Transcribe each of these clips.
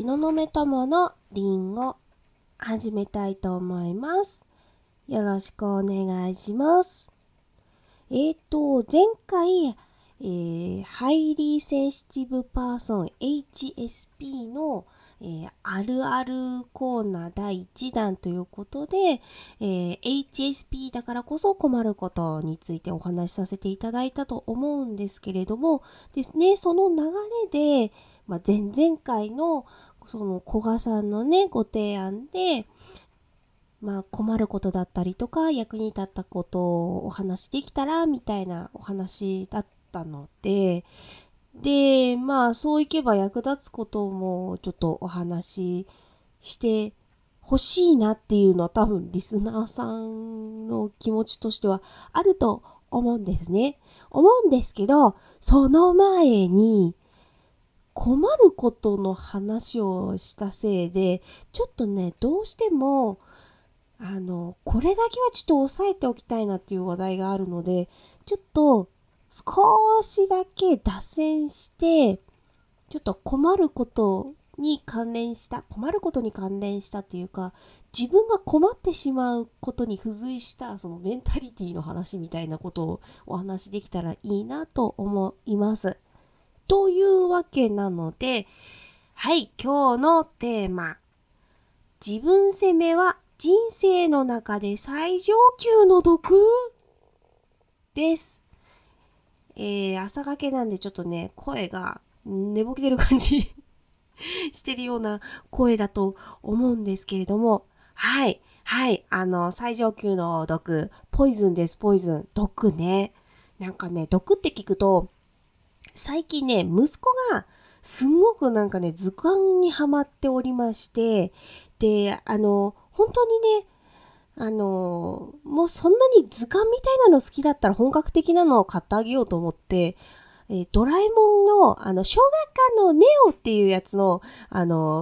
東雲友のりんご始めたいと思います。よろしくお願いします。前回、ハイリーセンシティブパーソン HSP の、あるあるコーナー第1弾ということで、HSP だからこそ困ることについてお話しさせていただいたと思うんですけれどもですね、その流れで、前々回のその古賀さんのねご提案で、困ることだったりとか役に立ったことをお話しできたらみたいなお話だったので、そういけば役立つこともちょっとお話ししてほしいなっていうのは多分リスナーさんの気持ちとしてはあると思うんですね。思うんですけど、その前に困ることの話をしたせいで、ちょっとね、どうしても、これだけはちょっと抑えておきたいなっていう話題があるので、ちょっと少しだけ脱線して、ちょっと困ることに関連したっていうか、自分が困ってしまうことに付随したそのメンタリティの話みたいなことをお話できたらいいなと思います。というわけなので、今日のテーマ、自分責めは人生の中で最上級の毒です。朝掛けなんでちょっとね、声が寝ぼけてる感じしてるような声だと思うんですけれども、最上級の毒、ポイズンです、ポイズン。毒ね。なんかね、毒って聞くと、最近ね、息子がすんごく図鑑にはまっておりまして、で、本当にね、もうそんなに図鑑みたいなの好きだったら本格的なのを買ってあげようと思って、ドラえもんの、小学館のネオっていうやつの、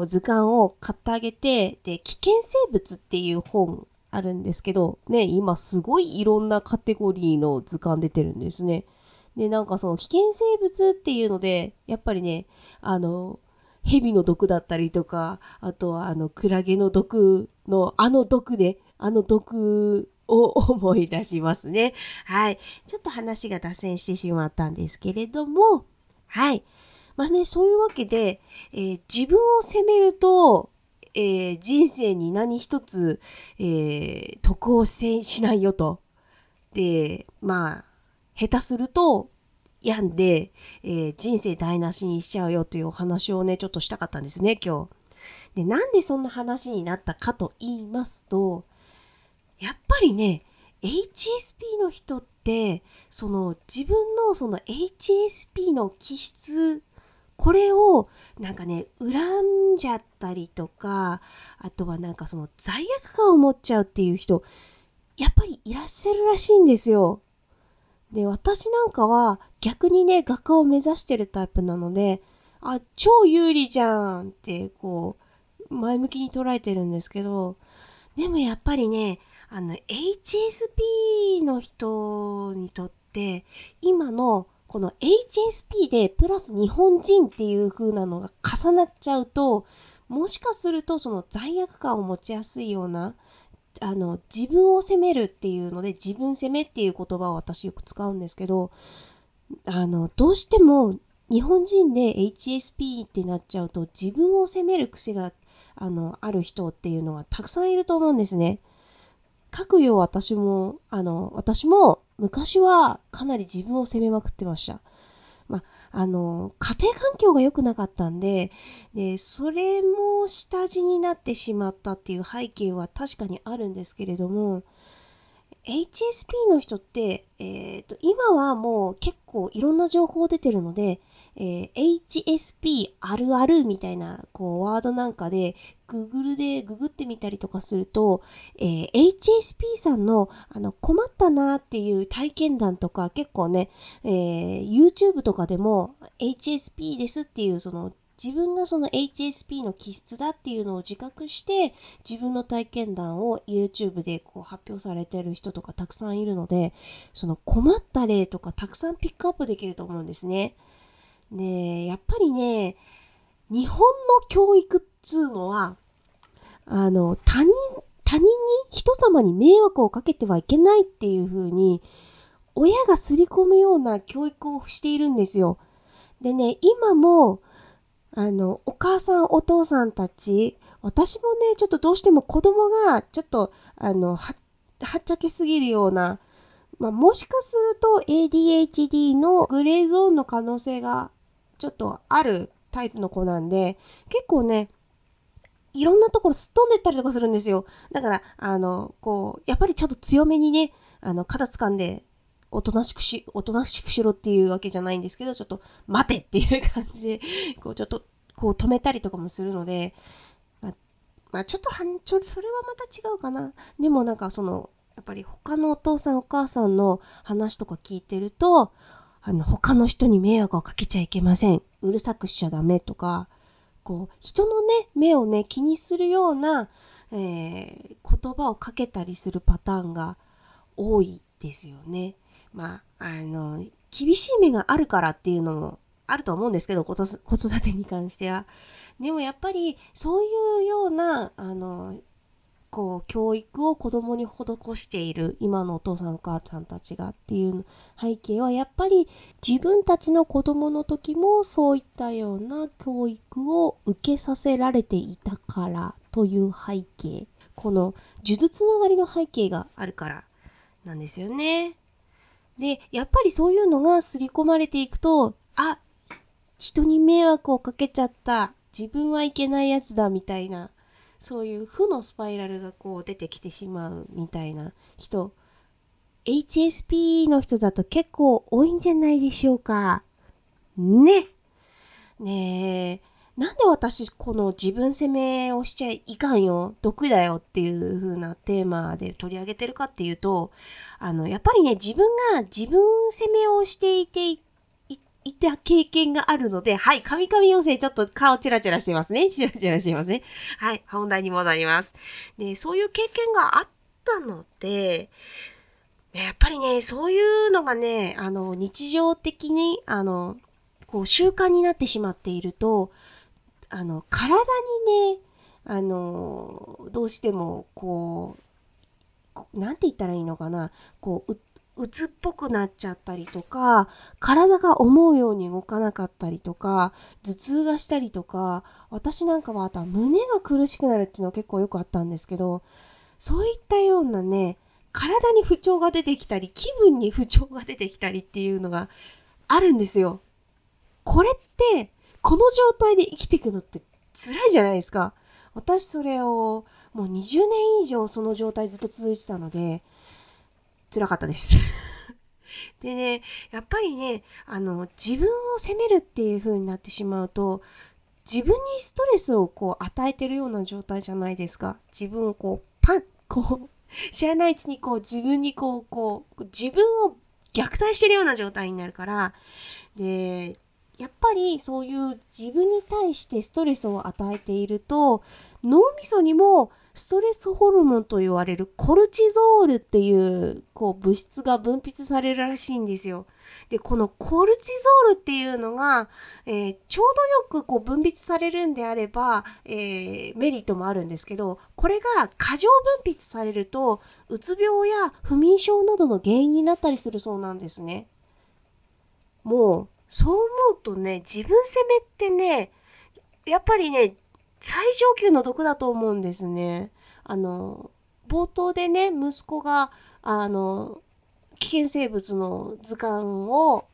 図鑑を買ってあげて、で、危険生物っていう本あるんですけど、ね、今すごいいろんなカテゴリーの図鑑出てるんですね。で、その危険生物っていうので、やっぱりね、蛇の毒だったりとか、あとはクラゲの毒の、毒を思い出しますね。ちょっと話が脱線してしまったんですけれども、そういうわけで、自分を責めると、人生に何一つ、得をしないよと。で、下手すると病んで、人生台無しにしちゃうよというお話をね、ちょっとしたかったんですね、今日。で、なんでそんな話になったかと言いますと、やっぱりね、HSP の人って、自分のHSP の気質、これを恨んじゃったりとか、あとは罪悪感を持っちゃうっていう人、やっぱりいらっしゃるらしいんですよ。で、私なんかは逆にね、画家を目指してるタイプなので、超有利じゃんって、前向きに捉えてるんですけど、でもやっぱりね、HSP の人にとって、今のこの HSP でプラス日本人っていう風なのが重なっちゃうと、もしかすると罪悪感を持ちやすいような、自分を責めるっていうので、自分責めっていう言葉を私よく使うんですけど、どうしても日本人で HSP ってなっちゃうと、自分を責める癖がある人っていうのはたくさんいると思うんですね。かくよう私も昔はかなり自分を責めまくってました。家庭環境が良くなかったんで、それも下地になってしまったっていう背景は確かにあるんですけれども、HSP の人って、今はもう結構いろんな情報出てるので、HSP あるあるみたいなワードなんかで Google でググってみたりとかすると、HSP さんの困ったなっていう体験談とか結構ね、YouTube とかでも HSP ですっていう自分がHSP の気質だっていうのを自覚して自分の体験談を YouTube で発表されてる人とかたくさんいるので、困った例とかたくさんピックアップできると思うんですね。やっぱりね、日本の教育っつうのは、他人に、人様に迷惑をかけてはいけないっていう風に、親がすり込むような教育をしているんですよ。でね、今も、お母さん、お父さんたち、私もね、ちょっとどうしても子供が、ちょっと、はっちゃけすぎるような、もしかすると ADHD のグレーゾーンの可能性がちょっとあるタイプの子なんで、結構ね、いろんなところすっ飛んでったりとかするんですよ。だから、やっぱりちょっと強めにね、肩掴んで、おとなしくしろっていうわけじゃないんですけど、ちょっと待てっていう感じで、ちょっと、止めたりとかもするので、それはまた違うかな。でもやっぱり他のお父さんお母さんの話とか聞いてると、他の人に迷惑をかけちゃいけません。うるさくしちゃダメとか、人のね、目をね、気にするような、言葉をかけたりするパターンが多いですよね。厳しい目があるからっていうのもあると思うんですけど、子育てに関しては。でもやっぱりそういうような教育を子供に施している今のお父さんお母さんたちがっていう背景は、やっぱり自分たちの子供の時もそういったような教育を受けさせられていたからという背景、この数珠つながりの背景があるからなんですよね。で、やっぱりそういうのが刷り込まれていくと、人に迷惑をかけちゃった。自分はいけないやつだみたいな、そういう負のスパイラルが出てきてしまうみたいな人、HSP の人だと結構多いんじゃないでしょうか。ねえ、なんで私この自分責めをしちゃいかんよ、毒だよっていう風なテーマで取り上げてるかっていうと、やっぱりね、自分が自分責めをしていた経験があるので、はい、神々妖精ちょっと顔チラチラしてますね。はい、本題に戻ります。で、そういう経験があったので、やっぱりね、そういうのがね、日常的に、習慣になってしまっていると、体にね、どうしても、なんて言ったらいいのかな、鬱っぽくなっちゃったりとか、体が思うように動かなかったりとか、頭痛がしたりとか、私なんかはあとは胸が苦しくなるっていうのは結構よくあったんですけど、そういったようなね、体に不調が出てきたり、気分に不調が出てきたりっていうのがあるんですよ。これって、この状態で生きていくのって辛いじゃないですか。私それをもう20年以上その状態ずっと続いてたので、辛かったです。でね、やっぱりね、自分を責めるっていう風になってしまうと、自分にストレスを与えてるような状態じゃないですか。自分を知らないうちに自分に自分を虐待してるような状態になるから、で、やっぱりそういう自分に対してストレスを与えていると、脳みそにもストレスホルモンと言われるコルチゾールっていう、物質が分泌されるらしいんですよ。で、このコルチゾールっていうのが、ちょうどよく分泌されるんであれば、メリットもあるんですけど、これが過剰分泌されると、うつ病や不眠症などの原因になったりするそうなんですね。もう、そう思うとね、自分責めってね、やっぱりね、最上級の毒だと思うんですね。冒頭でね、息子が、危険生物の図鑑を、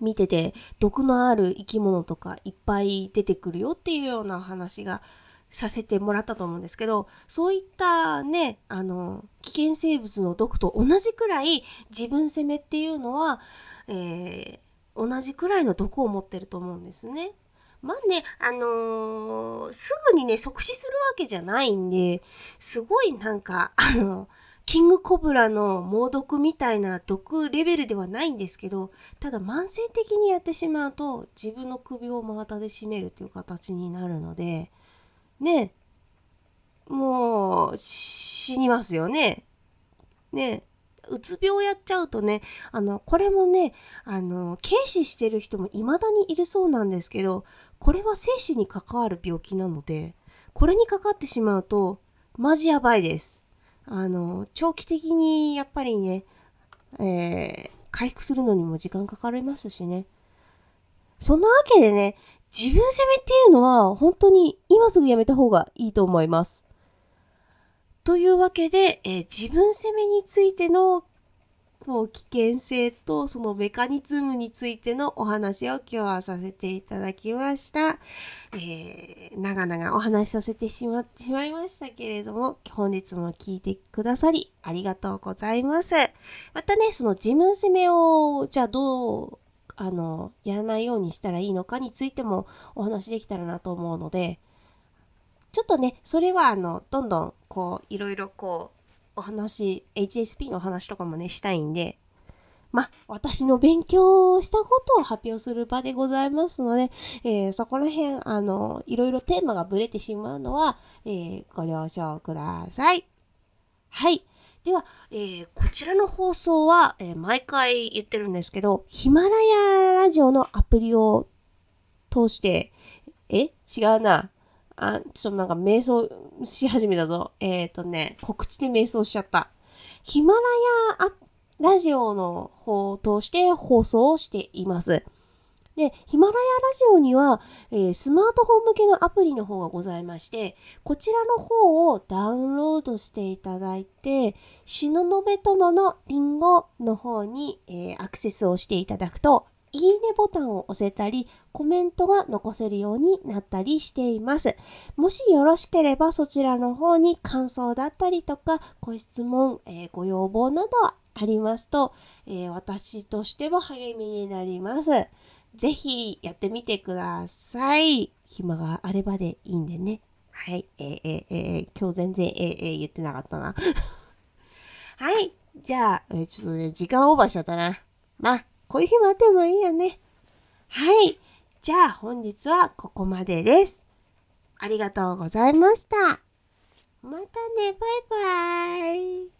見てて、毒のある生き物とかいっぱい出てくるよっていうような話がさせてもらったと思うんですけど、そういったね、危険生物の毒と同じくらい、自分責めっていうのは、同じくらいの毒を持ってると思うんですね。すぐにね、即死するわけじゃないんで、すごいキングコブラの猛毒みたいな毒レベルではないんですけど、ただ慢性的にやってしまうと、自分の首を真綿で締めるという形になるので、ね、もう、死にますよね。ね、うつ病やっちゃうとね、これもね、軽視してる人も未だにいるそうなんですけど、これは生死に関わる病気なので、これにかかってしまうとマジやばいです。長期的にやっぱりね、回復するのにも時間かかりますしね。そんなわけでね、自分責めっていうのは本当に今すぐやめた方がいいと思います。というわけで、自分責めについてのこう危険性とそのメカニズムについてのお話を今日はさせていただきました。長々お話しさせてしまいましたけれども、本日も聞いてくださりありがとうございます。またね、その自分責めをじゃあどうやらないようにしたらいいのかについてもお話できたらなと思うので、ちょっとね、それはどんどんこういろいろこうお話、HSP の話とかもねしたいんで、私の勉強をしたことを発表する場でございますので、そこら辺いろいろテーマがぶれてしまうのは、ご了承ください。はい。では、こちらの放送は、毎回言ってるんですけど、ヒマラヤラジオのアプリを通して、ちょっとなんか瞑想し始めたぞ。告知で瞑想しちゃった。ヒマラヤラジオの方を通して放送をしています。で、ヒマラヤラジオには、スマートフォン向けのアプリの方がございまして、こちらの方をダウンロードしていただいて、東雲友のリンゴの方に、アクセスをしていただくと、いいねボタンを押せたり、コメントが残せるようになったりしています。もしよろしければそちらの方に感想だったりとか、ご質問、ご要望などありますと、私としても励みになります。ぜひやってみてください。暇があればでいいんでね。はい。今日全然言ってなかったな。はい。じゃあ、ちょっとね、時間オーバーしちゃったな。こういう日もあってもいいよね。はい。じゃあ本日はここまでです。ありがとうございました。またね、バイバイ。